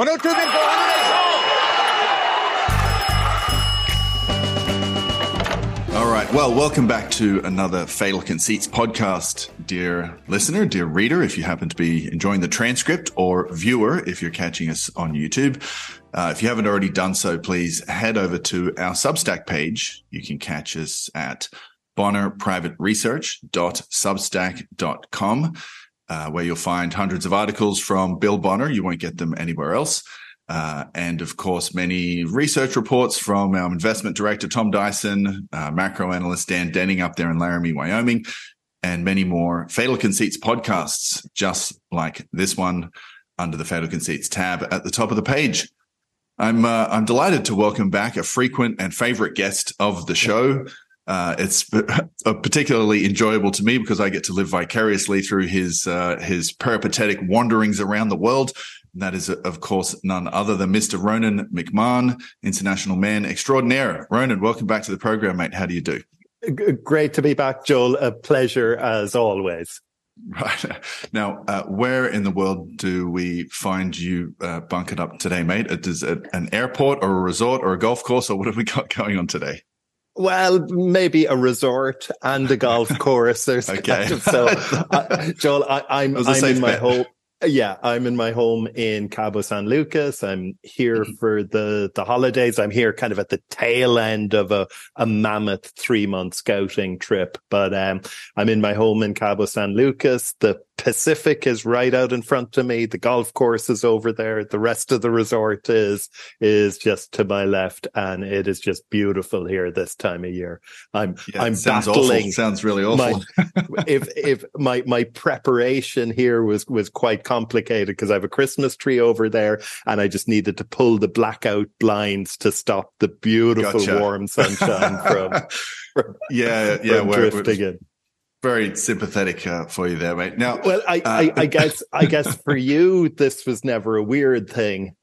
102 Big Four. All right. Well, welcome back to another Fatal Conceits podcast, dear listener, dear reader, if you happen to be enjoying the transcript, or viewer, if you're catching us on YouTube. If you haven't already done so, please head over to our Substack page. You can catch us at bonnerprivateresearch.substack.com, where you'll find hundreds of articles from Bill Bonner. You won't get them anywhere else. And of course, many research reports from our investment director, Tom Dyson, macro analyst Dan Denning up there in Laramie, Wyoming, and many more Fatal Conceits podcasts, just like this one, under the Fatal Conceits tab at the top of the page. I'm delighted to welcome back a frequent and favorite guest of the show. It's particularly enjoyable to me because I get to live vicariously through his peripatetic wanderings around the world. And that is, of course, none other than Mr. Ronan McMahon, international man extraordinaire. Ronan, welcome back to the program, mate. How do you do? Great to be back, Joel. A pleasure as always. Right. Now, where in the world do we find you bunkered up today, mate? Is it an airport or a resort or a golf course, or what have we got going on today? Well, maybe a resort and a golf course. There's okay. Kind of, so, Joel, I'm in my home. Yeah, I'm in my home in Cabo San Lucas. I'm here for the holidays. I'm here kind of at the tail end of a mammoth 3-month scouting trip. But I'm in my home in Cabo San Lucas. The Pacific is right out in front of me. The golf course is over there. The rest of the resort is just to my left. And it is just beautiful here this time of year. I'm sounds battling. Awful. Sounds really awful. My preparation here was quite complicated because I have a Christmas tree over there and I just needed to pull the blackout blinds to stop the beautiful warm sunshine from drifting in. Very sympathetic for you there, mate. Now, well, I guess for you this was never a weird thing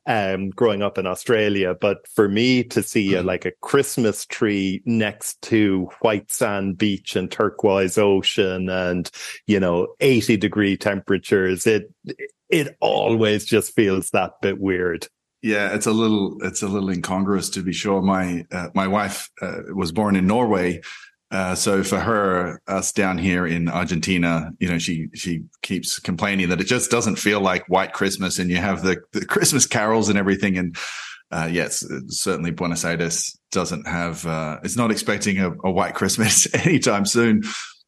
growing up in Australia, but for me to see like a Christmas tree next to white sand beach and turquoise ocean, and 80-degree temperatures, it always just feels that bit weird. Yeah, it's a little incongruous, to be sure. My wife was born in Norway. So for her, us down here in Argentina, she keeps complaining that it just doesn't feel like white Christmas, and you have the Christmas carols and everything. And yes, certainly Buenos Aires doesn't have, it's not expecting a white Christmas anytime soon.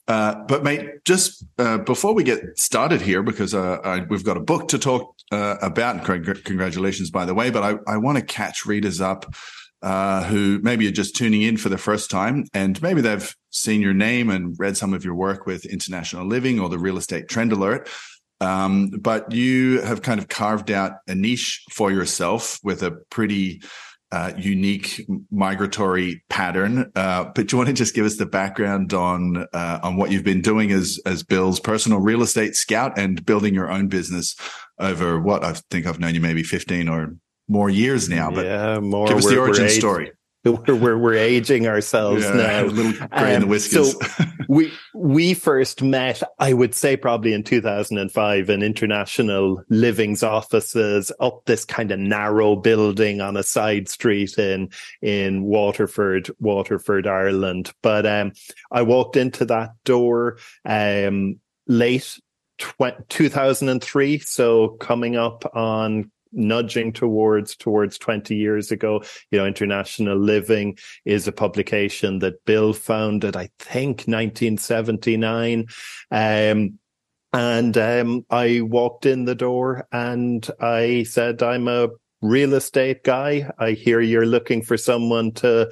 But mate, just before we get started here, because we've got a book to talk about, and congratulations, by the way, but I want to catch readers up who maybe are just tuning in for the first time, and maybe they've seen your name and read some of your work with International Living or the Real Estate Trend Alert. But you have kind of carved out a niche for yourself with a pretty unique migratory pattern. But do you want to just give us the background on what you've been doing as Bill's personal real estate scout and building your own business over what I think I've known you maybe 15 or more years now, but give us the origin story. We're aging ourselves now. A little grey in the whiskers. So we first met, I would say probably in 2005, in International Living's offices up this kind of narrow building on a side street in Waterford, Ireland. But I walked into that door late 2003, so coming up on nudging towards 20 years ago. International Living is a publication that Bill founded, I think 1979. I walked in the door and I said, I'm a real estate guy. I hear you're looking for someone to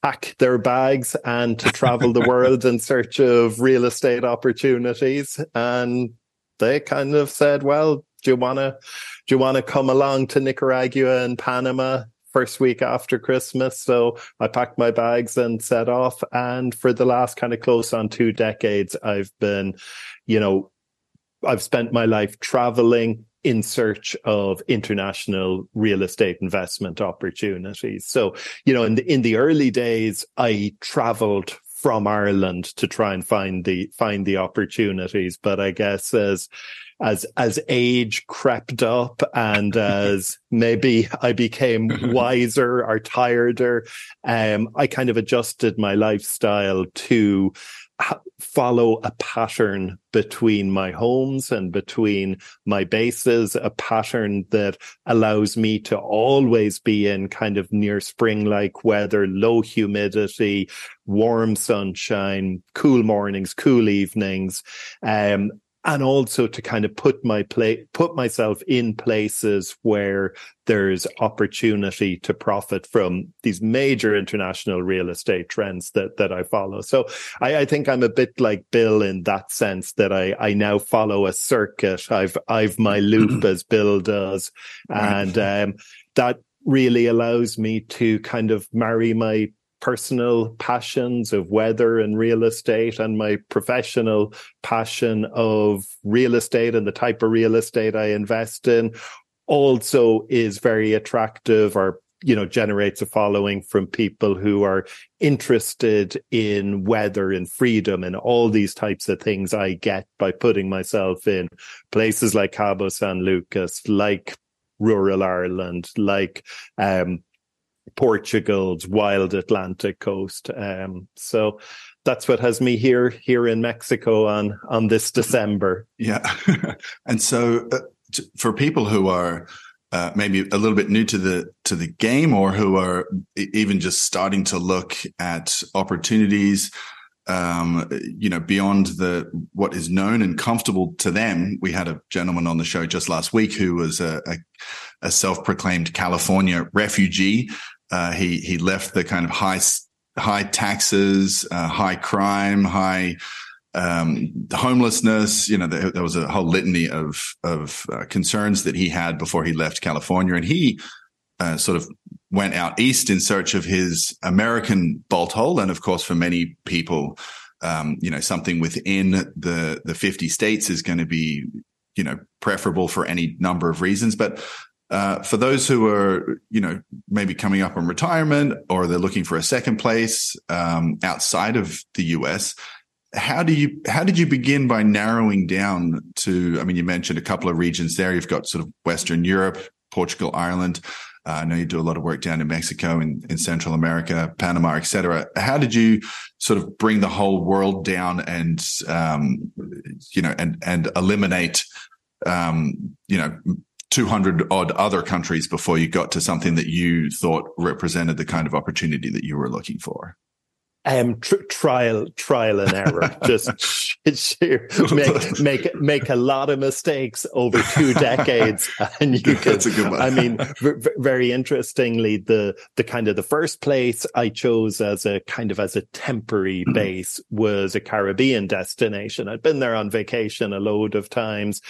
pack their bags and to travel the world in search of real estate opportunities. And they kind of said, well, do you want to come along to Nicaragua and Panama first week after Christmas? So I packed my bags and set off. And for the last kind of close on 2 decades, I've been, I've spent my life traveling in search of international real estate investment opportunities. So, in the early days, I traveled from Ireland to try and find the opportunities. But I guess as age crept up and as maybe I became wiser or tireder, I kind of adjusted my lifestyle to follow a pattern between my homes and between my bases, a pattern that allows me to always be in kind of near spring-like weather, low humidity, warm sunshine, cool mornings, cool evenings, and also to kind of put myself in places where there's opportunity to profit from these major international real estate trends that I follow. So I think I'm a bit like Bill in that sense that I now follow a circuit. I've my loop as Bill does. And that really allows me to kind of marry my personal passions of weather and real estate and my professional passion of real estate and the type of real estate I invest in also is very attractive or, you know, generates a following from people who are interested in weather and freedom and all these types of things I get by putting myself in places like Cabo San Lucas, like rural Ireland, like, Portugal's wild Atlantic coast. So that's what has me here in Mexico on this December. Yeah. And so for people who are maybe a little bit new to the game or who are even just starting to look at opportunities, you know, beyond what is known and comfortable to them. We had a gentleman on the show just last week who was a self-proclaimed California refugee. He left the kind of high taxes, high crime, high homelessness. You know, there was a whole litany of concerns that he had before he left California, and he sort of went out east in search of his American bolt hole. And of course, for many people, you know, something within the 50 states is going to be, you know, preferable for any number of reasons. But for those who are, you know, maybe coming up on retirement or they're looking for a second place outside of the US, how did you begin by narrowing down to, I mean, you mentioned a couple of regions there. You've got sort of Western Europe, Portugal, Ireland. I know you do a lot of work down in Mexico, in Central America, Panama, et cetera. How did you sort of bring the whole world down and, you know, and eliminate, you know, 200 odd other countries before you got to something that you thought represented the kind of opportunity that you were looking for? Trial and error. Just make a lot of mistakes over 2 decades, and you can. That's a good one. I mean, very interestingly, the kind of the first place I chose as a temporary base was a Caribbean destination. I'd been there on vacation a load of times.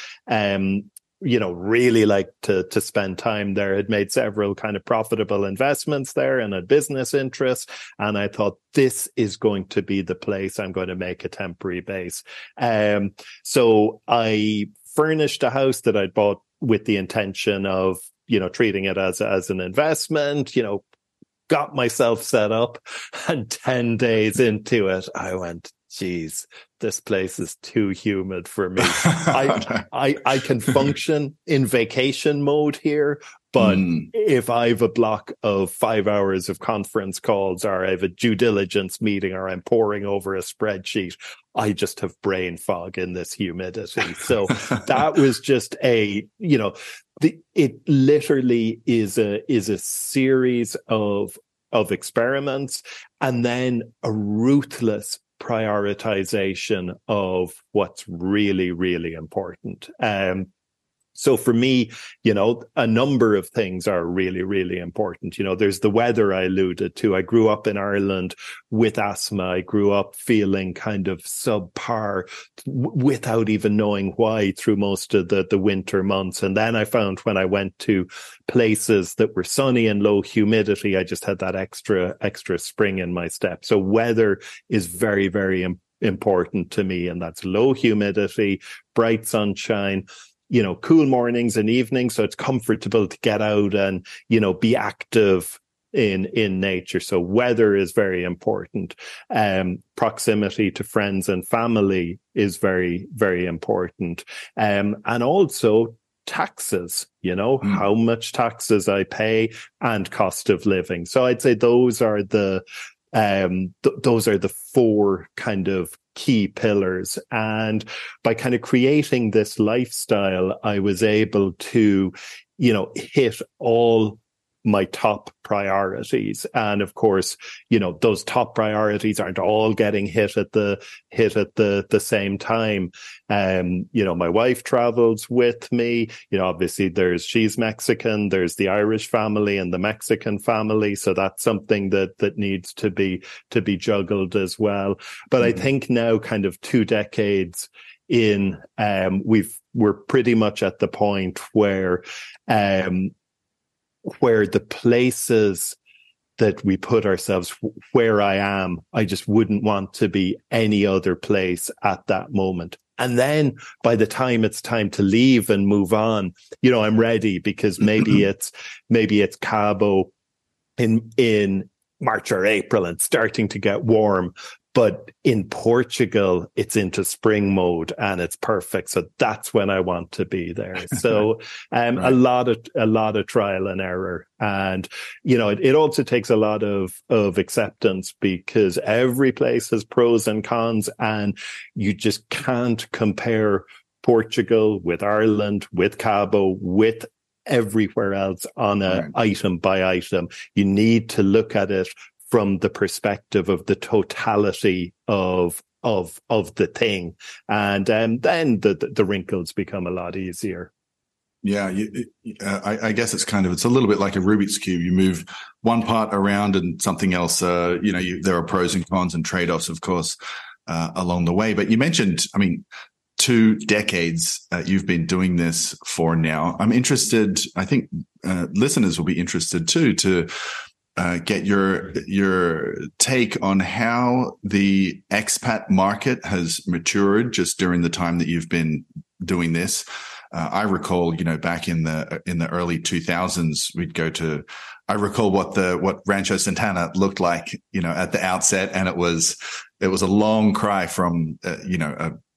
You know, really like to spend time there. I'd made several kind of profitable investments there and a business interest. And I thought, this is going to be the place I'm going to make a temporary base. So I furnished a house that I'd bought with the intention of, you know, treating it as an investment, you know, got myself set up. And 10 days into it, I went, geez, this place is too humid for me. I can function in vacation mode here, but if I've a block of 5 hours of conference calls or I have a due diligence meeting or I'm poring over a spreadsheet, I just have brain fog in this humidity. So that was just a, you know, it literally is a series of experiments and then a ruthless prioritization of what's really, really important. So for me, you know, a number of things are really, really important. You know, there's the weather I alluded to. I grew up in Ireland with asthma. I grew up feeling kind of subpar without even knowing why through most of the winter months. And then I found when I went to places that were sunny and low humidity, I just had that extra spring in my step. So weather is very, very important to me. And that's low humidity, bright sunshine, you know, cool mornings and evenings. So it's comfortable to get out and, you know, be active in nature. So weather is very important. Proximity to friends and family is very, very important. And also taxes, you know, how much taxes I pay and cost of living. So I'd say those are the four kind of key pillars. And by kind of creating this lifestyle, I was able to, you know, hit all my top priorities. And of course, you know, those top priorities aren't all getting hit at the same time. You know, my wife travels with me. You know, obviously she's Mexican, there's the Irish family and the Mexican family. So that's something that needs to be juggled as well. But I think now, kind of 2 decades in, we're pretty much at the point where the places that we put ourselves, where I am, I just wouldn't want to be any other place at that moment. And then by the time it's time to leave and move on, you know, I'm ready, because maybe it's Cabo in March or April and starting to get warm. But in Portugal, it's into spring mode and it's perfect. So that's when I want to be there. So right. a lot of trial and error. And, you know, it also takes a lot of acceptance, because every place has pros and cons, and you just can't compare Portugal with Ireland, with Cabo, with everywhere else on an item by item. You need to look at it from the perspective of the totality of the thing, and then the wrinkles become a lot easier. Yeah, I guess it's a little bit like a Rubik's Cube. You move one part around and something else. There are pros and cons and trade-offs, of course, along the way. But you mentioned, 2 decades you've been doing this for now. I'm interested. I think listeners will be interested too to get your take on how the expat market has matured just during the time that you've been doing this. I recall, back in the early 2000s, we'd go to. I recall what Rancho Santana looked like, at the outset, and it was a long cry from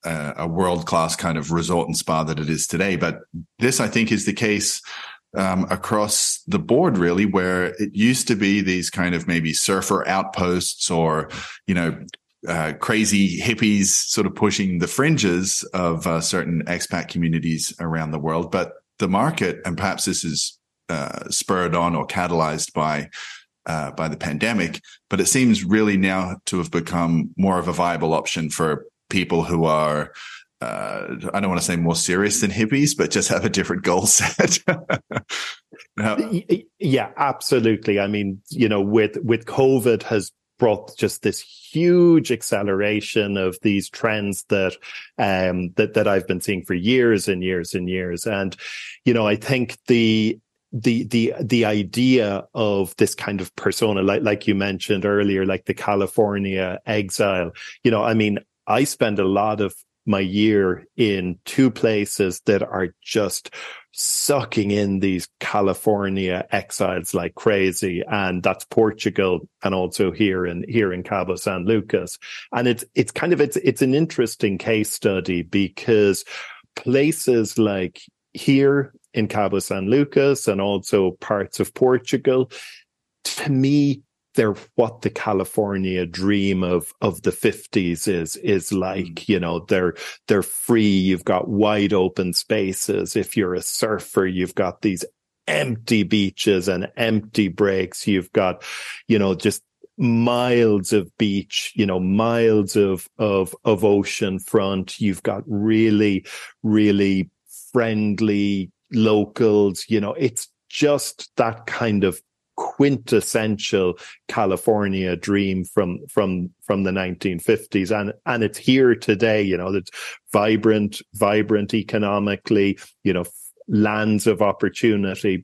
a world-class kind of resort and spa that it is today. But this, I think, is the case across the board, really, where it used to be these kind of maybe surfer outposts or, crazy hippies sort of pushing the fringes of certain expat communities around the world. But the market, and perhaps this is spurred on or catalyzed by the pandemic, but it seems really now to have become more of a viable option for people who are, I don't want to say more serious than hippies, but just have a different goal set. Yeah, absolutely. With COVID has brought just this huge acceleration of these trends that I've been seeing for years and years and years. And, I think the idea of this kind of persona, like you mentioned earlier, like the California exile, I spend a lot of my year in 2 places that are just sucking in these California exiles like crazy, and that's Portugal and also here in Cabo San Lucas. And it's an interesting case study, because places like here in Cabo San Lucas and also parts of Portugal, to me, they're what the California dream of the 50s is like. They're free. You've got wide open spaces. If you're a surfer, you've got these empty beaches and empty breaks. You've got, just miles of beach, miles of ocean front. You've got really, really friendly locals. It's just that kind of quintessential California dream from the 1950s, and it's here today. It's vibrant economically, lands of opportunity,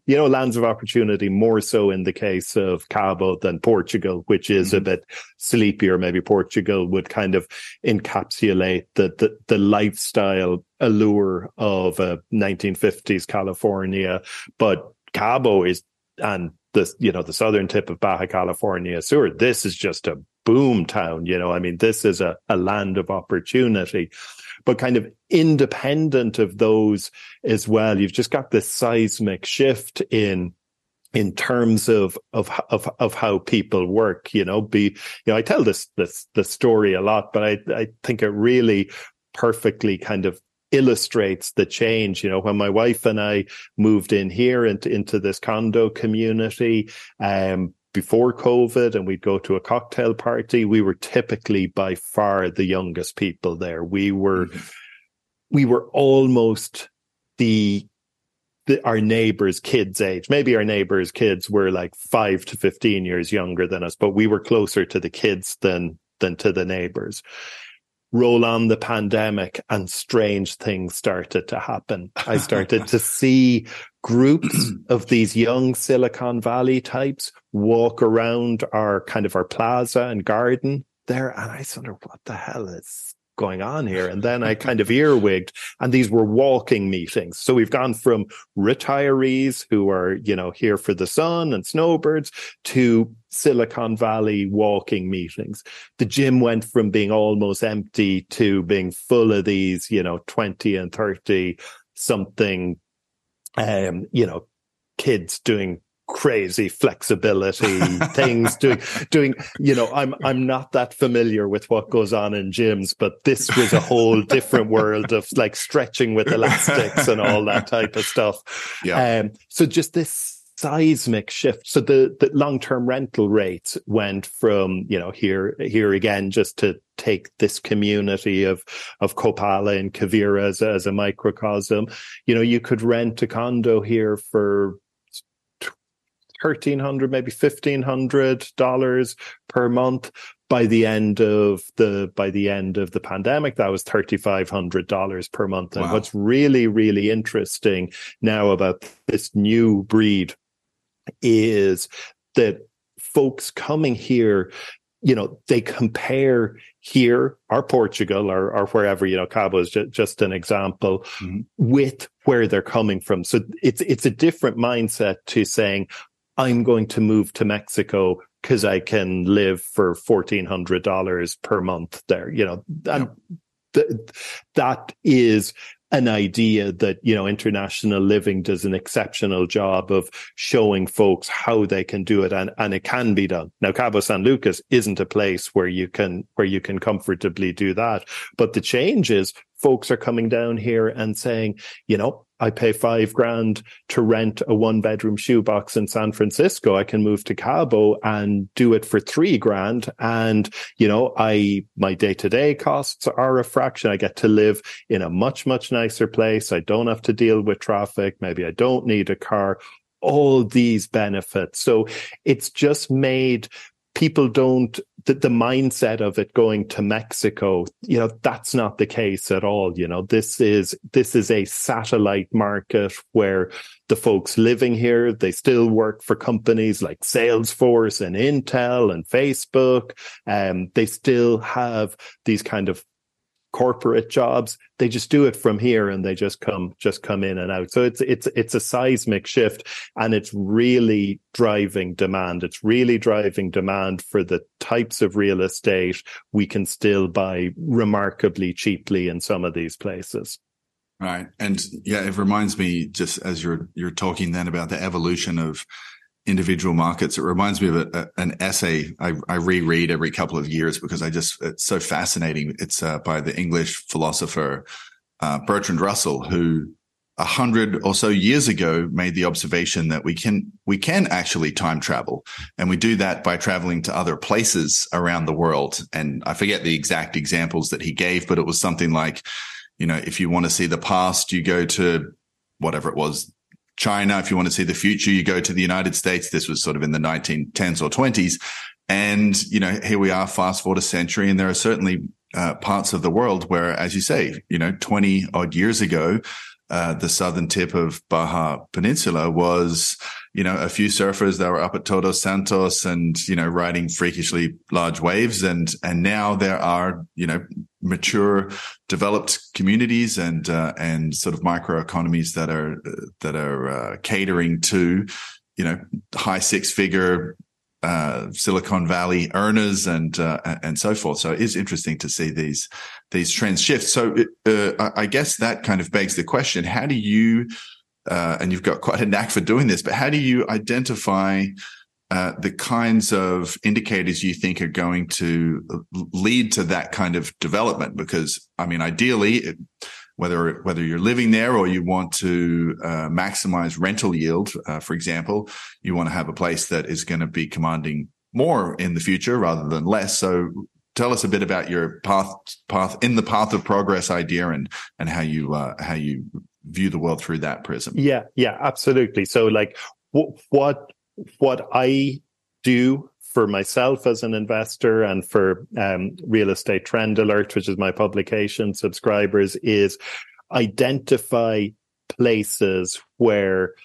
more so in the case of Cabo than Portugal, which is a bit sleepier. Maybe Portugal would kind of encapsulate the lifestyle allure of 1950s California, but Cabo is, and the, you know, the southern tip of Baja California Sur. This is just a boom town, you know. I mean, this is a land of opportunity. But kind of independent of those as well, you've just got this seismic shift in terms of how people work, you know. I tell this story a lot, but I think it really perfectly kind of illustrates the change. You know, when my wife and I moved in here into this condo community, before COVID, and we'd go to a cocktail party, we were typically by far the youngest people there. We were almost our neighbors' kids' age. Maybe our neighbors' kids were like 5 to 15 years younger than us, but we were closer to the kids than to the neighbors. Roll on the pandemic, and strange things started to happen. I started to see groups of these young Silicon Valley types walk around our plaza and garden there, and I sort of, what the hell is going on here? And then I kind of earwigged, and these were walking meetings. So we've gone from retirees who are, you know, here for the sun and snowbirds to Silicon Valley walking meetings. The gym went from being almost empty to being full of these, you know, 20 and 30 something, you know, kids doing crazy flexibility things, doing, you know, I'm not that familiar with what goes on in gyms, but this was a whole different world of like stretching with elastics and all that type of stuff. Yeah. So just this seismic shift. So the long-term rental rates went from, you know, here again, just to take this community of Copala and Kavira as a microcosm, you know, you could rent a condo here for $1,300, maybe $1,500 per month. By the end of the pandemic, that was $3,500 per month. And wow. What's really, really interesting now about this new breed is that folks coming here, you know, they compare here or Portugal or wherever, you know, Cabo is just an example, mm-hmm. with where they're coming from. So it's a different mindset to saying, I'm going to move to Mexico because I can live for $1,400 per month there, you know. And that is an idea that, you know, International Living does an exceptional job of showing folks how they can do it, and it can be done. Now, Cabo San Lucas isn't a place where you can comfortably do that. But the change is folks are coming down here and saying, you know, I pay $5,000 to rent a 1-bedroom shoebox in San Francisco. I can move to Cabo and do it for $3,000. And, you know, my day-to-day costs are a fraction. I get to live in a much, much nicer place. I don't have to deal with traffic. Maybe I don't need a car. All these benefits. So it's just made people the mindset of it going to Mexico, you know, that's not the case at all. You know, this is a satellite market where the folks living here, they still work for companies like Salesforce and Intel and Facebook. They still have these kind of corporate jobs. They just do it from here, and they just come in and out. So it's a seismic shift, and it's really driving demand. It's really driving demand for the types of real estate we can still buy remarkably cheaply in some of these places. Right. And yeah, it reminds me, just as you're talking then about the evolution of individual markets, it reminds me of an essay I reread every couple of years because it's so fascinating. It's by the English philosopher Bertrand Russell, who 100 or so years ago made the observation that we can actually time travel, and we do that by traveling to other places around the world. And I forget the exact examples that he gave, but it was something like, you know, if you want to see the past, you go to whatever it was, China. If you want to see the future, you go to the United States. This was sort of in the 1910s or 20s. And, you know, here we are, fast forward a century, and there are certainly parts of the world where, as you say, you know, 20 odd years ago, the southern tip of Baja Peninsula was, you know, a few surfers that were up at Todos Santos and, you know, riding freakishly large waves. And now there are, you know, mature, developed communities and sort of microeconomies that are catering to you know, high six-figure Silicon Valley earners and so forth. So it is interesting to see these trends shift. So I guess that kind of begs the question: how do you? And you've got quite a knack for doing this, but how do you identify the kinds of indicators you think are going to lead to that kind of development? Because I mean, ideally, whether you're living there or you want to maximize rental yield, for example, you want to have a place that is going to be commanding more in the future rather than less. So tell us a bit about your path in the path of progress idea and how you view the world through that prism. Yeah, absolutely. So like what I do for myself as an investor and for Real Estate Trend Alert, which is my publication, subscribers, is identify places where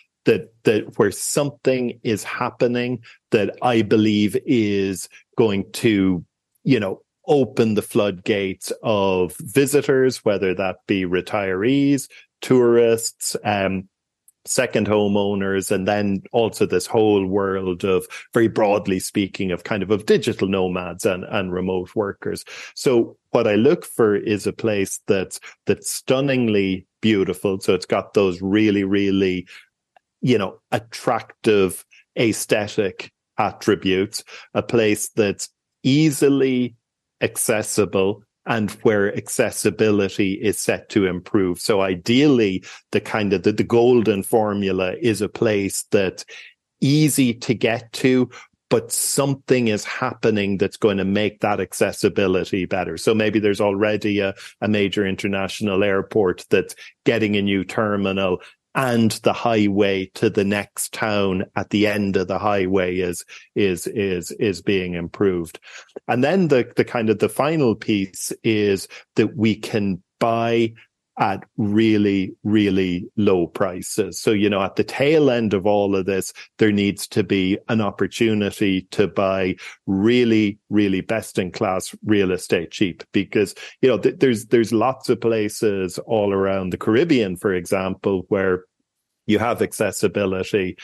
where something is happening that I believe is going to, you know, open the floodgates of visitors, whether that be retirees, tourists, second homeowners, and then also this whole world of, very broadly speaking, of kind of digital nomads and remote workers. So what I look for is a place that's stunningly beautiful. So it's got those really, really, you know, attractive aesthetic attributes, a place that's easily accessible, and where accessibility is set to improve. So ideally, the kind of the golden formula is a place that's easy to get to, but something is happening that's going to make that accessibility better. So maybe there's already a major international airport that's getting a new terminal, and the highway to the next town at the end of the highway is being improved. And then the kind of the final piece is that we can buy at really, really low prices. So, you know, at the tail end of all of this, there needs to be an opportunity to buy really, really best in class real estate cheap, because, you know, there's lots of places all around the Caribbean, for example, where you have accessibility,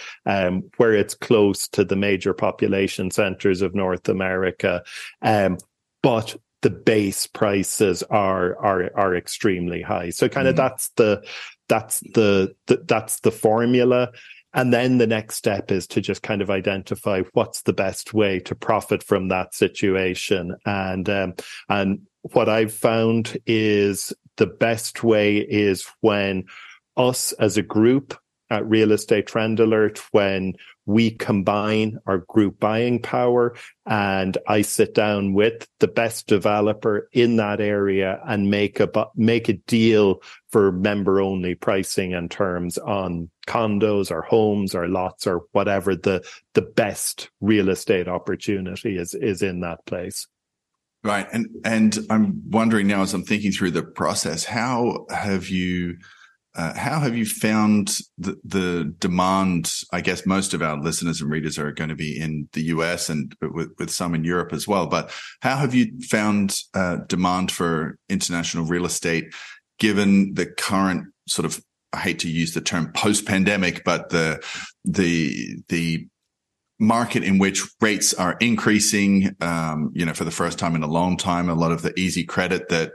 where it's close to the major population centers of North America. But the base prices are extremely high. So kind of that's the formula. And then the next step is to just kind of identify what's the best way to profit from that situation. And what I've found is the best way is when us as a group at Real Estate Trend Alert, when we combine our group buying power and I sit down with the best developer in that area and make a deal for member-only pricing and terms on condos or homes or lots or whatever the best real estate opportunity is in that place. Right. And I'm wondering now, as I'm thinking through the process, how have you found the demand? I guess most of our listeners and readers are going to be in the US and with some in Europe as well. But how have you found demand for international real estate, given the current sort of, I hate to use the term post-pandemic, but the market in which rates are increasing, you know, for the first time in a long time, a lot of the easy credit that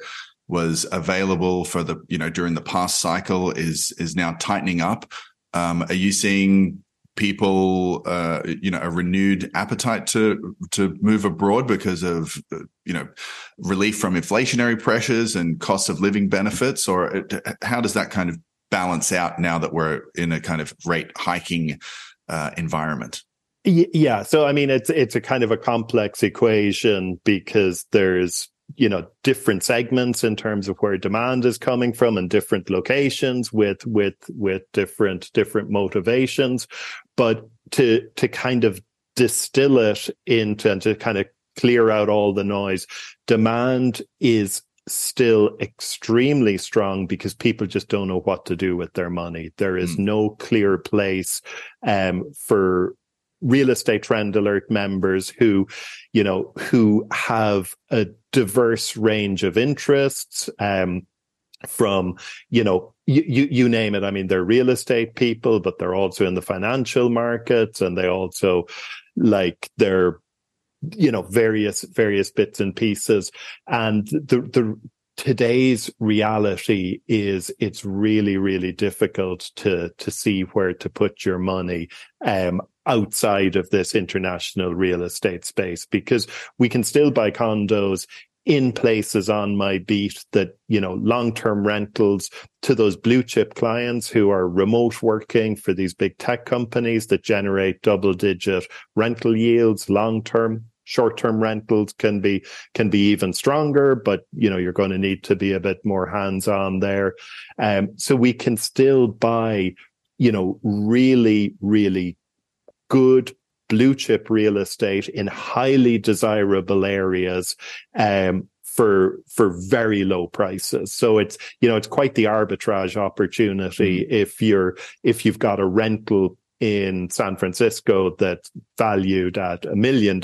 was available for the, you know, during the past cycle is now tightening up. Are you seeing people, you know, a renewed appetite to move abroad because of, you know, relief from inflationary pressures and cost of living benefits? Or how does that kind of balance out now that we're in a kind of rate hiking environment? Yeah. So, I mean, it's a kind of a complex equation, because there's, you know, different segments in terms of where demand is coming from and different locations with different motivations. But to kind of distill it into, and to kind of clear out all the noise, demand is still extremely strong because people just don't know what to do with their money. There is no clear place for Real Estate Trend Alert members who have a diverse range of interests, from, you know, you name it. I mean, they're real estate people, but they're also in the financial markets, and they also like they're, you know, various bits and pieces. And the today's reality is it's really, really difficult to see where to put your money outside of this international real estate space, because we can still buy condos in places on my beat that, you know, long-term rentals to those blue chip clients who are remote working for these big tech companies that generate double-digit rental yields long-term. Short-term rentals can be even stronger, but, you know, you're going to need to be a bit more hands-on there. So we can still buy, you know, really, really good blue chip real estate in highly desirable areas for very low prices. So it's, you know, it's quite the arbitrage opportunity. Mm-hmm. if you've got a rental in San Francisco that's valued at $1 million,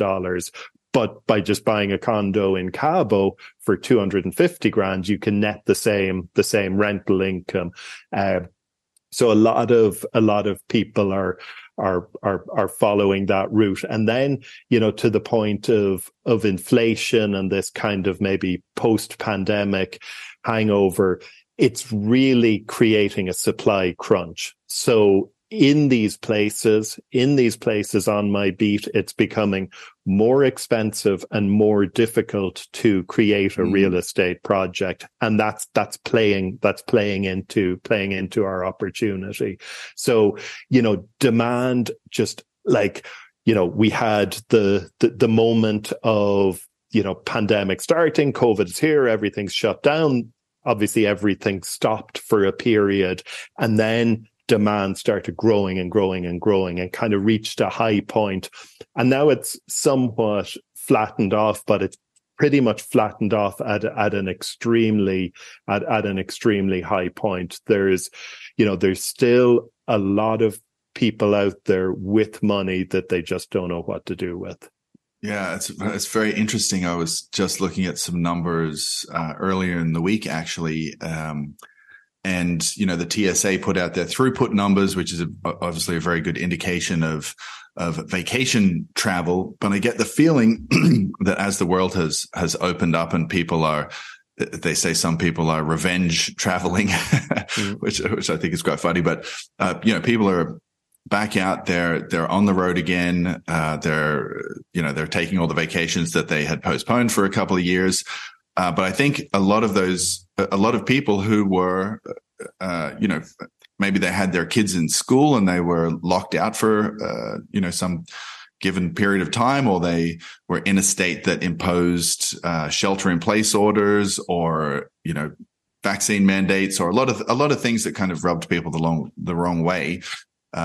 but by just buying a condo in Cabo for $250,000, you can net the same rental income. So a lot of people are following that route. And then, you know, to the point of inflation and this kind of maybe post-pandemic hangover, it's really creating a supply crunch. So in these places on my beat, it's becoming more expensive and more difficult to create a real estate project, and that's playing into our opportunity. So, you know, demand, just like, you know, we had the moment of, you know, pandemic starting, COVID is here, everything's shut down, obviously everything stopped for a period, and then demand started growing and kind of reached a high point. And now it's somewhat flattened off, but it's pretty much flattened off at an extremely high point. There's still a lot of people out there with money that they just don't know what to do with. Yeah, it's very interesting. I was just looking at some numbers earlier in the week, actually. And, you know, the TSA put out their throughput numbers, which is obviously a very good indication of vacation travel. But I get the feeling that as the world has opened up and people are, they say some people are revenge traveling, which I think is quite funny. But, you know, people are back out there, they're on the road again. They're taking all the vacations that they had postponed for a couple of years. But I think a lot of people who were, maybe they had their kids in school and they were locked out for, some given period of time, or they were in a state that imposed shelter in place orders, or, you know, vaccine mandates, or a lot of things that kind of rubbed people the wrong way.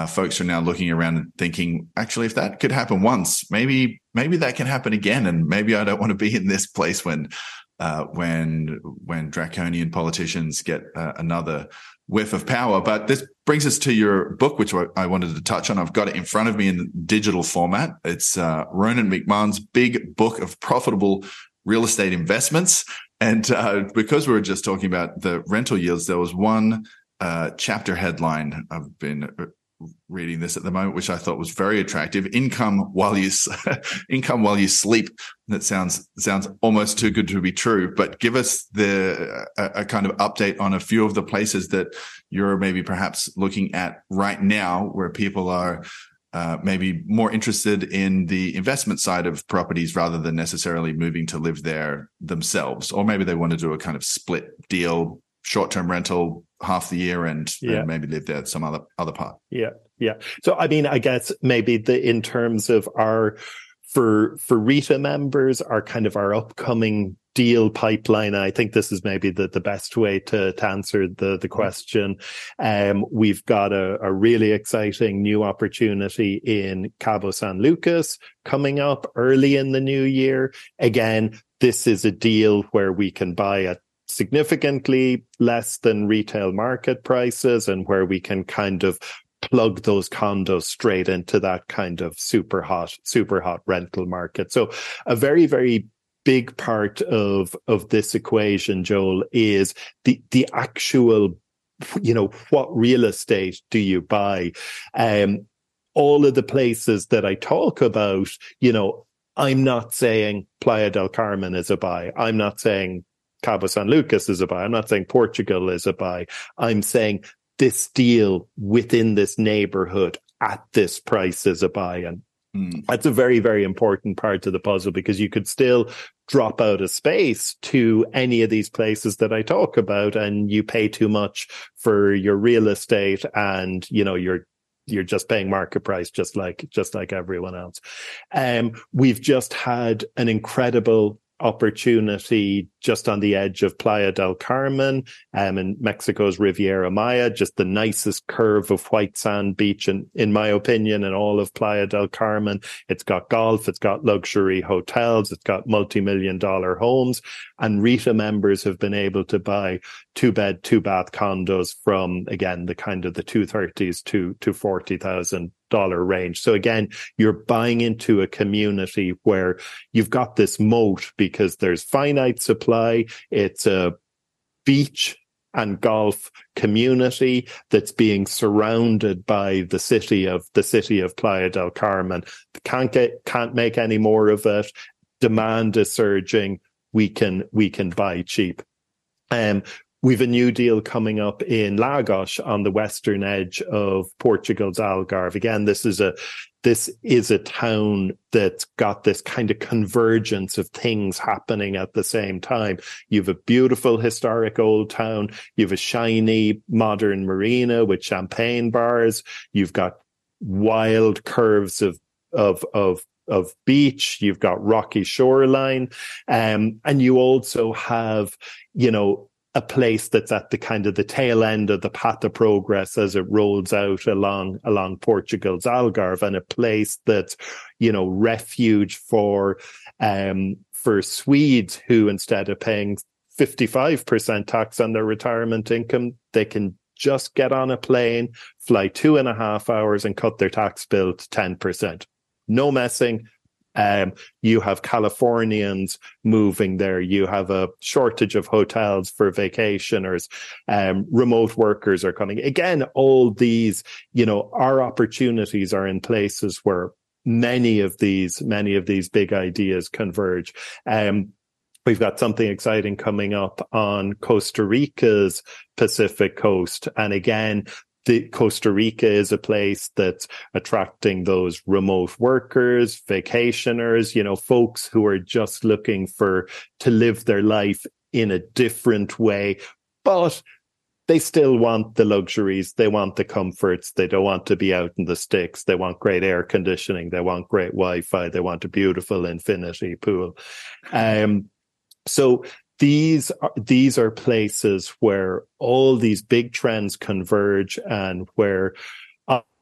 Folks are now looking around and thinking, actually, if that could happen once, maybe that can happen again, and maybe I don't want to be in this place when draconian politicians get another whiff of power. But this brings us to your book, which I wanted to touch on. I've got it in front of me in digital format. It's Ronan McMahon's Big Book of Profitable Real Estate Investments. And because we were just talking about the rental yields, there was one chapter headline I've been reading this at the moment, which I thought was very attractive. Income while you sleep. That sounds almost too good to be true. But give us a kind of update on a few of the places that you're maybe perhaps looking at right now, where people are maybe more interested in the investment side of properties rather than necessarily moving to live there themselves, or maybe they want to do a kind of split deal, short-term rental half the year and maybe live there some other part. Yeah. So, I mean, I guess maybe in terms of for RETA members, our upcoming deal pipeline, I think this is maybe the best way to answer the question. We've got a really exciting new opportunity in Cabo San Lucas coming up early in the new year. Again, this is a deal where we can buy at significantly less than retail market prices, and where we can kind of plug those condos straight into that kind of super hot rental market. So a very, very big part of this equation, Joel, is the actual, you know, what real estate do you buy? All of the places that I talk about, you know, I'm not saying Playa del Carmen is a buy. I'm not saying Cabo San Lucas is a buy. I'm not saying Portugal is a buy. I'm saying this deal within this neighborhood at this price is a buy. And that's a very, very important part of the puzzle, because you could still drop out of space to any of these places that I talk about, and you pay too much for your real estate, and, you know, you're just paying market price, just like everyone else. We've just had an incredible opportunity just on the edge of Playa del Carmen, in Mexico's Riviera Maya, just the nicest curve of white sand beach, and in my opinion, in all of Playa del Carmen. It's got golf, it's got luxury hotels, it's got multi-million-dollar homes, and REITA members have been able to buy 2-bed, 2-bath condos from, again, the kind of the $230,000 to $40,000 range. So again, you're buying into a community where you've got this moat because there's finite supply. It's a beach and golf community that's being surrounded by the city of Playa del Carmen. Can't make any more of it. Demand is surging. We can buy cheap. We've a new deal coming up in Lagos on the western edge of Portugal's Algarve. Again, this is a town that's got this kind of convergence of things happening at the same time. You've a beautiful historic old town. You've a shiny modern marina with champagne bars. You've got wild curves of beach. You've got rocky shoreline, and you also have, you know, a place that's at the kind of the tail end of the path of progress as it rolls out along Portugal's Algarve, and a place that's, you know, refuge for Swedes who, instead of paying 55% tax on their retirement income, they can just get on a plane, fly 2.5 hours, and cut their tax bill to 10%. No messing. You have Californians moving there. You have a shortage of hotels for vacationers. Remote workers are coming. Again, all these, you know, our opportunities are in places where many of these big ideas converge. We've got something exciting coming up on Costa Rica's Pacific coast. And again, Costa Rica is a place that's attracting those remote workers, vacationers, you know, folks who are just looking to live their life in a different way, but they still want the luxuries. They want the comforts. They don't want to be out in the sticks. They want great air conditioning. They want great Wi-Fi. They want a beautiful infinity pool. So these are places where all these big trends converge, and where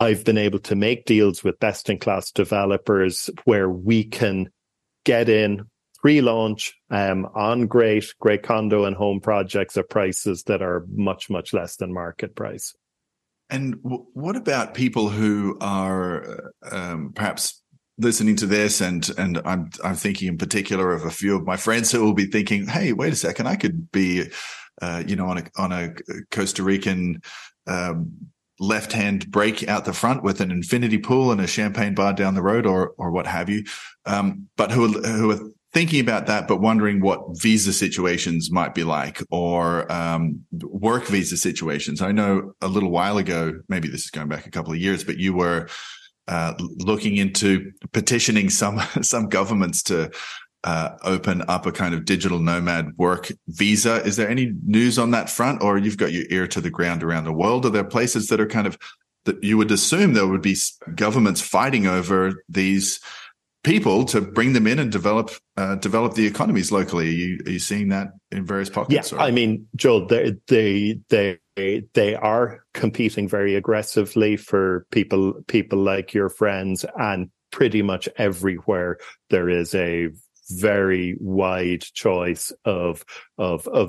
I've been able to make deals with best-in-class developers where we can get in pre-launch on great condo and home projects at prices that are much, much less than market price. And what about people who are perhaps listening to this, and I'm thinking in particular of a few of my friends who will be thinking, "Hey, wait a second, I could be, you know, on a Costa Rican left-hand break out the front with an infinity pool and a champagne bar down the road, or what have you," but who are thinking about that, but wondering what visa situations might be like, or work visa situations. I know a little while ago, maybe this is going back a couple of years, but you were looking into petitioning some governments to open up a kind of digital nomad work visa. Is there any news on that front, or you've got your ear to the ground around the world? Are there places that are kind of, that you would assume there would be governments fighting over these people to bring them in and develop the economies locally? Are you seeing that in various pockets? Yeah, or? I mean, Joel, they are competing very aggressively for people like your friends, and pretty much everywhere there is a very wide choice of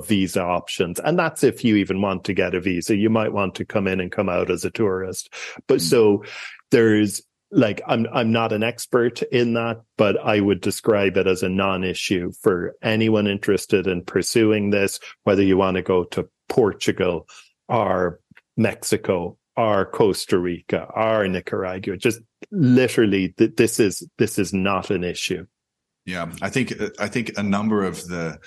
visa options. And that's if you even want to get a visa. You might want to come in and come out as a tourist. But so there's like I'm not an expert in that, but I would describe it as a non-issue for anyone interested in pursuing this, whether you want to go to Portugal or Mexico or Costa Rica or Nicaragua. Just literally, this is not an issue. Yeah, I think a number of the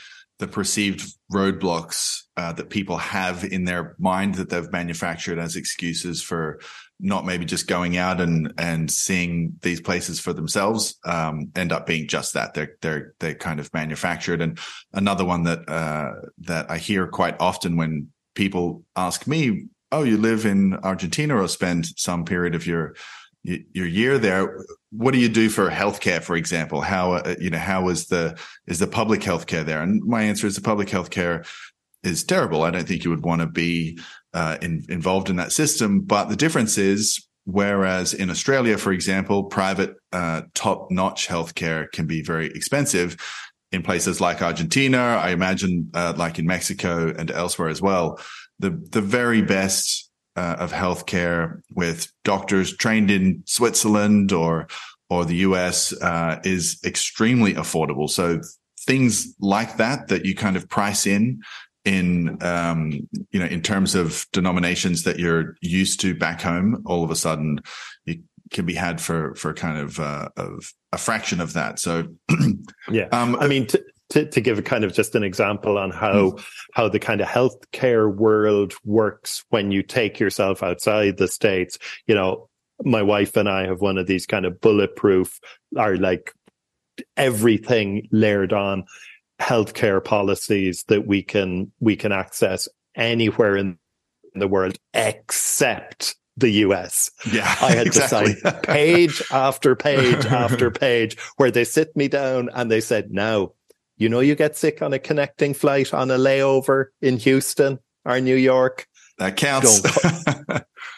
perceived roadblocks that people have in their mind that they've manufactured as excuses for not maybe just going out and seeing these places for themselves end up being just that. They're kind of manufactured. And another one that I hear quite often when people ask me, "Oh, you live in Argentina or spend some period of your year there. What do you do for healthcare, for example? How is the public healthcare there?" And my answer is the public healthcare is terrible. I don't think you would want to be involved in that system. But the difference is, whereas in Australia, for example, private top-notch healthcare can be very expensive. In places like Argentina, I imagine, like in Mexico and elsewhere as well, the very best of healthcare with doctors trained in Switzerland or the US is extremely affordable. So things like that you kind of price in terms of denominations that you're used to back home, all of a sudden it can be had for kind of a fraction of that. So yeah, I mean. To give a kind of just an example on how the kind of healthcare world works when you take yourself outside the States, you know, my wife and I have one of these kind of bulletproof or like everything layered on healthcare policies that we can access anywhere in the world except the US. Yeah, I had to sign page after page after page where they sit me down and they said, "No. You know, you get sick on a connecting flight on a layover in Houston or New York. That counts.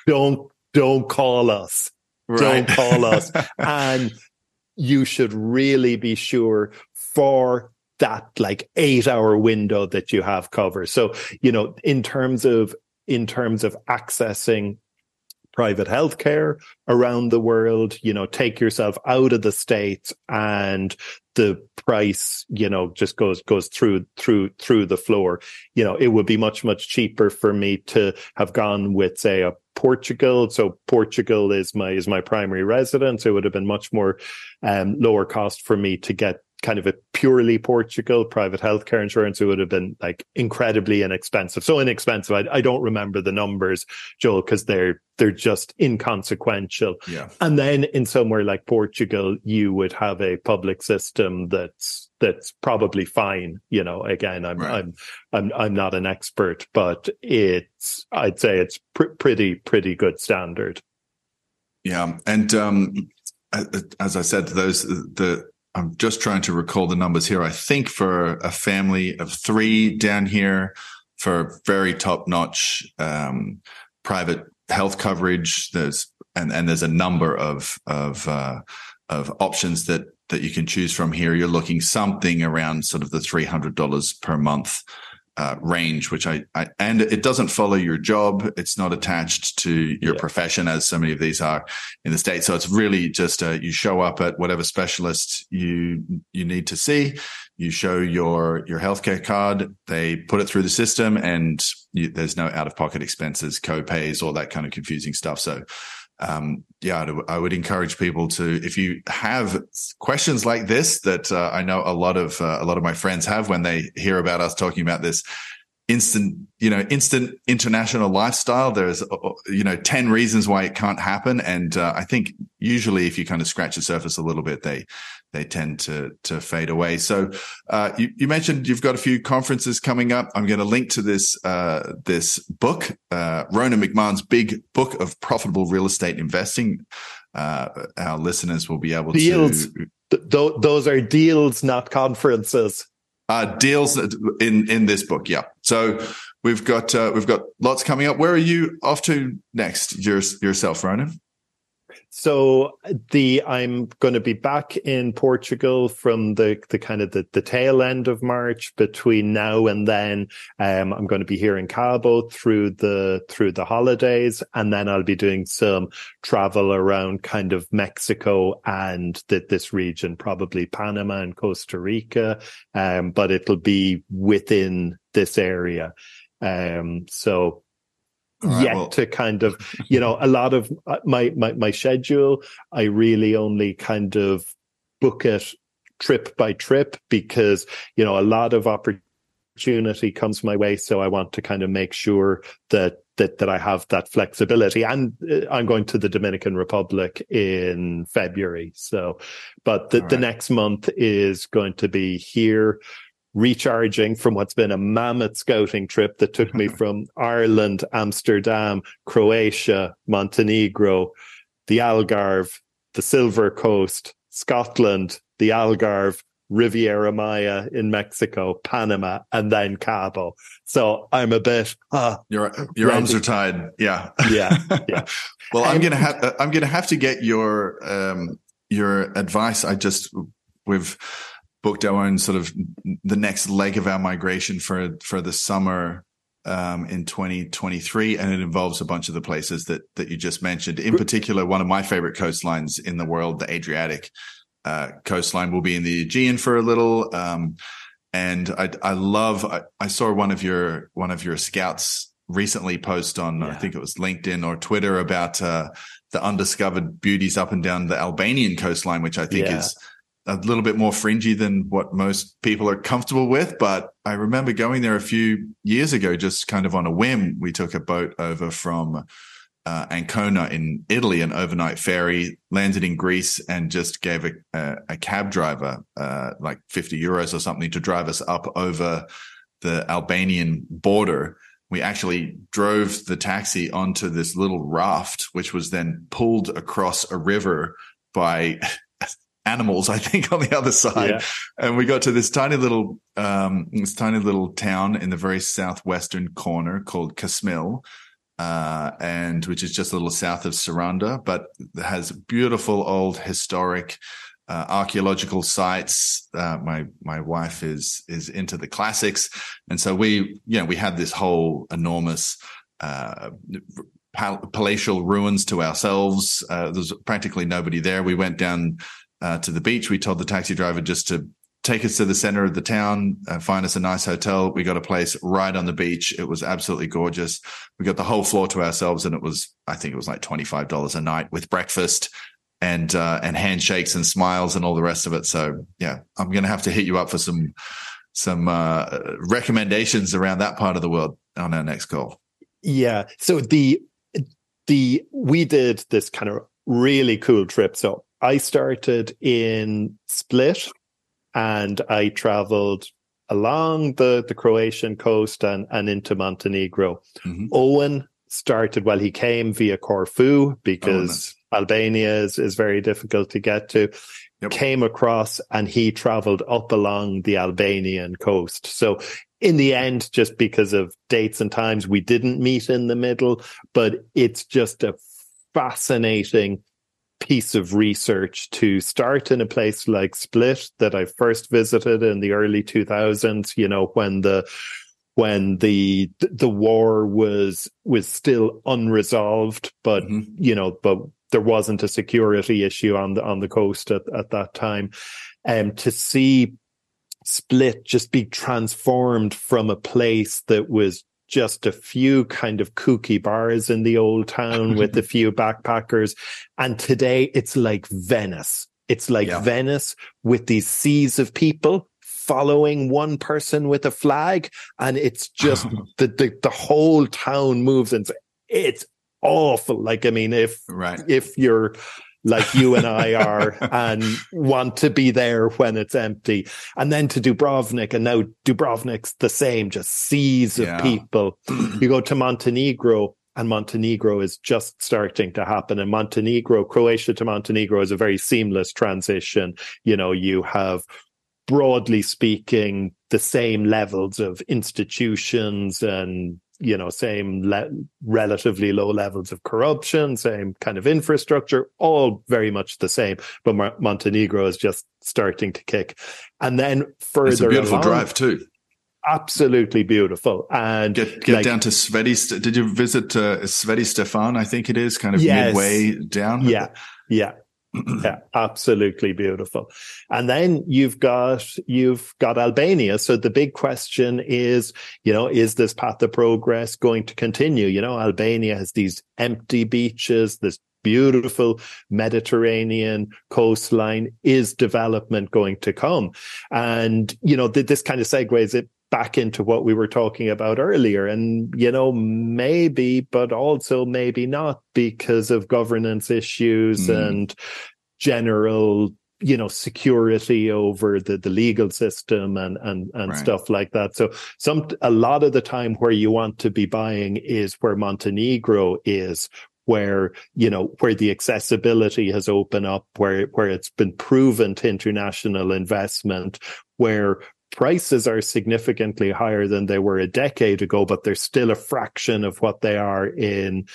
Don't call us. Right. Don't call us." And you should really be sure for that like 8-hour window that you have covered. So, you know, in terms of accessing private healthcare around the world, you know, take yourself out of the States and the price, you know, just goes through the floor. You know, it would be much, much cheaper for me to have gone with, say, a Portugal. So Portugal is my primary residence. It would have been much more lower cost for me to get kind of a purely Portugal private healthcare insurance. It would have been like incredibly inexpensive. So inexpensive. I don't remember the numbers, Joel, because they're just inconsequential. Yeah. And then in somewhere like Portugal, you would have a public system that's probably fine. You know, again, I'm not an expert, but I'd say it's pretty good standard. Yeah, and as I said, I'm just trying to recall the numbers here. I think for a family of 3 down here, for very top-notch private health coverage, there's a number of options that you can choose from here. You're looking something around sort of the $300 per month range, which and it doesn't follow your job. It's not attached to your profession, as so many of these are in the States. So it's really just you show up at whatever specialist you need to see. You show your healthcare card. They put it through the system, and there's no out of pocket expenses, co-pays, all that kind of confusing stuff. So I would encourage people to, if you have questions like this, that I know a lot of my friends have when they hear about us talking about this instant international lifestyle, there's, 10 reasons why it can't happen. And I think usually if you kind of scratch the surface a little bit, they tend to fade away. So you mentioned you've got a few conferences coming up. I'm going to link to this book, Rona McMahon's Big Book of Profitable Real Estate Investing. Our listeners will be able to... Those are deals, not conferences. Deals in this book, yeah. So we've got lots coming up. Where are you off to next yourself, Ronan? So I'm going to be back in Portugal from the tail end of March. Between now and then, I'm going to be here in Cabo through the holidays, and then I'll be doing some travel around kind of Mexico and this region, probably Panama and Costa Rica, but it'll be within this area. So. Right, yet well. To kind of, a lot of my schedule, I really only kind of book it trip by trip because, a lot of opportunity comes my way. So I want to kind of make sure that I have that flexibility. And I'm going to the Dominican Republic in February. So, but the next month is going to be here, recharging from what's been a mammoth scouting trip that took me from Ireland, Amsterdam, Croatia, Montenegro, the Algarve, the Silver Coast, Scotland, the Algarve, Riviera Maya in Mexico, Panama, and then Cabo. So I'm a bit. Your arms are tied. Yeah. Well, I'm gonna have to get your advice. We've booked our own sort of the next leg of our migration for the summer in 2023, and it involves a bunch of the places that you just mentioned. In particular, one of my favorite coastlines in the world, the Adriatic coastline, will be in the Aegean for a little. And I saw one of your scouts recently post on I think it was LinkedIn or Twitter about the undiscovered beauties up and down the Albanian coastline, which I think is a little bit more fringy than what most people are comfortable with. But I remember going there a few years ago, just kind of on a whim. We took a boat over from Ancona in Italy, an overnight ferry, landed in Greece, and just gave a cab driver like 50 euros or something to drive us up over the Albanian border. We actually drove the taxi onto this little raft, which was then pulled across a river by animals, I think, on the other side. Yeah. And we got to this tiny little town in the very southwestern corner called Kasmil, and which is just a little south of Saranda, but has beautiful old historic archaeological sites. My wife is into the classics, and so we had this whole enormous palatial ruins to ourselves. There's practically nobody there. We went down to the beach. We told the taxi driver just to take us to the center of the town, find us a nice hotel. We got a place right on the beach. It was absolutely gorgeous. We got the whole floor to ourselves, and I think it was like $25 a night with breakfast and handshakes and smiles and all the rest of it. So yeah, I'm going to have to hit you up for some recommendations around that part of the world on our next call. Yeah. So we did this kind of really cool trip. So I started in Split, and I traveled along the Croatian coast and into Montenegro. Mm-hmm. Owen started, he came via Corfu because Albania is very difficult to get to. Yep. Came across, and he traveled up along the Albanian coast. So in the end, just because of dates and times, we didn't meet in the middle, but it's just a fascinating piece of research to start in a place like Split that I first visited in the early 2000s, when the war was still unresolved, but mm-hmm. But there wasn't a security issue on the coast at that time. To see Split just be transformed from a place that was just a few kind of kooky bars in the old town with a few backpackers. And today it's like Venice. It's like Venice with these seas of people following one person with a flag. And it's just the whole town moves, and it's awful. If you're like you and I are and want to be there when it's empty. And then to Dubrovnik, and now Dubrovnik's the same, just seas of people. You go to Montenegro, and Montenegro is just starting to happen. And Croatia to Montenegro is a very seamless transition. You have, broadly speaking, the same levels of institutions and you know, same relatively low levels of corruption, same kind of infrastructure, all very much the same. But Montenegro is just starting to kick. And then further, it's a beautiful drive too. Absolutely beautiful. And get like, down to Sveti. Did you visit Sveti Stefan? I think it is kind of midway down. Yeah, absolutely beautiful. And then you've got Albania. So the big question is, you know, is this path of progress going to continue? You know, Albania has these empty beaches, this beautiful Mediterranean coastline. Is development going to come? And, you know, this kind of segues it back into what we were talking about earlier. And, you know, maybe, but also maybe not, because of governance issues and general, you know, security over the legal system and right. stuff like that. So a lot of the time where you want to be buying is where Montenegro is, where, you know, where the accessibility has opened up, where it's been proven to international investment, where prices are significantly higher than they were a decade ago, but they're still a fraction of what they are in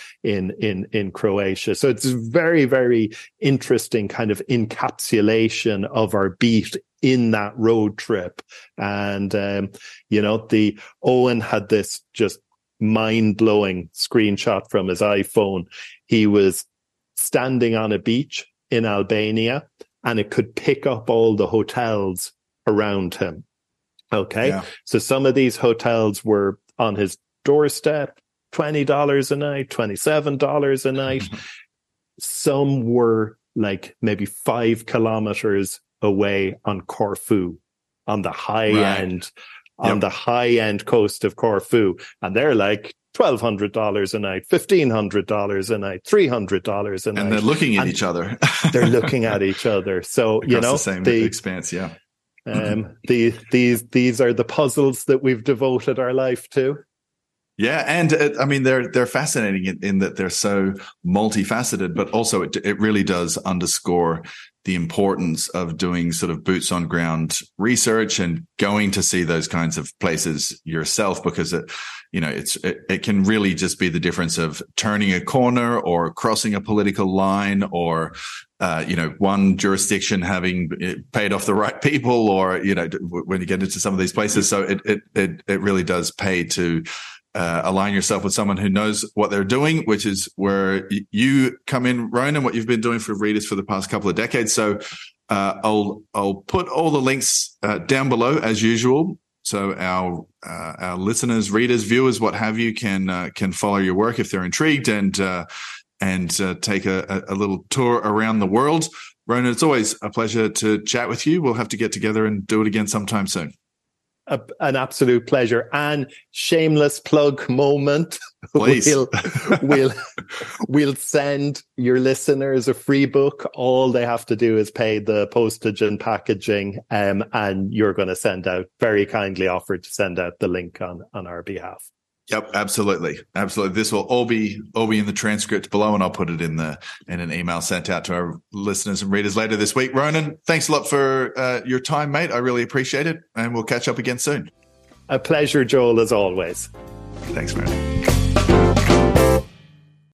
Croatia. So it's very, very interesting kind of encapsulation of our beat in that road trip. And, you know, Owen had this just mind-blowing screenshot from his iPhone. He was standing on a beach in Albania and it could pick up all the hotels around him. Okay. Yeah. So some of these hotels were on his doorstep, $20 a night, $27 a night. Some were like maybe 5 kilometers away on Corfu, on the high right. end, on yep. the high end coast of Corfu. And they're like $1,200 a night, $1,500 a night, $300 a night. And they're looking at each other. They're looking at each other. So, across, you know, the same expanse. Yeah. These are the puzzles that we've devoted our life to. Yeah, and I mean they're fascinating in that they're so multifaceted, but also it really does underscore the importance of doing sort of boots on ground research and going to see those kinds of places yourself, because it can really just be the difference of turning a corner or crossing a political line, or one jurisdiction having paid off the right people, or you know, when you get into some of these places. So it really does pay to align yourself with someone who knows what they're doing, which is where you come in, Ronan, what you've been doing for readers for the past couple of decades. So I'll put all the links down below as usual, so our listeners, readers, viewers, what have you, can follow your work if they're intrigued and take a little tour around the world. Ronan, it's always a pleasure to chat with you. We'll have to get together and do it again sometime soon. An absolute pleasure. And shameless plug moment. Please. We'll send your listeners a free book. All they have to do is pay the postage and packaging, and you're going to send out, very kindly offered to send out the link on our behalf. Yep, absolutely. Absolutely. This will all be in the transcript below, and I'll put it in an email sent out to our listeners and readers later this week. Ronan, thanks a lot for your time, mate. I really appreciate it, and we'll catch up again soon. A pleasure, Joel, as always. Thanks, Ronan.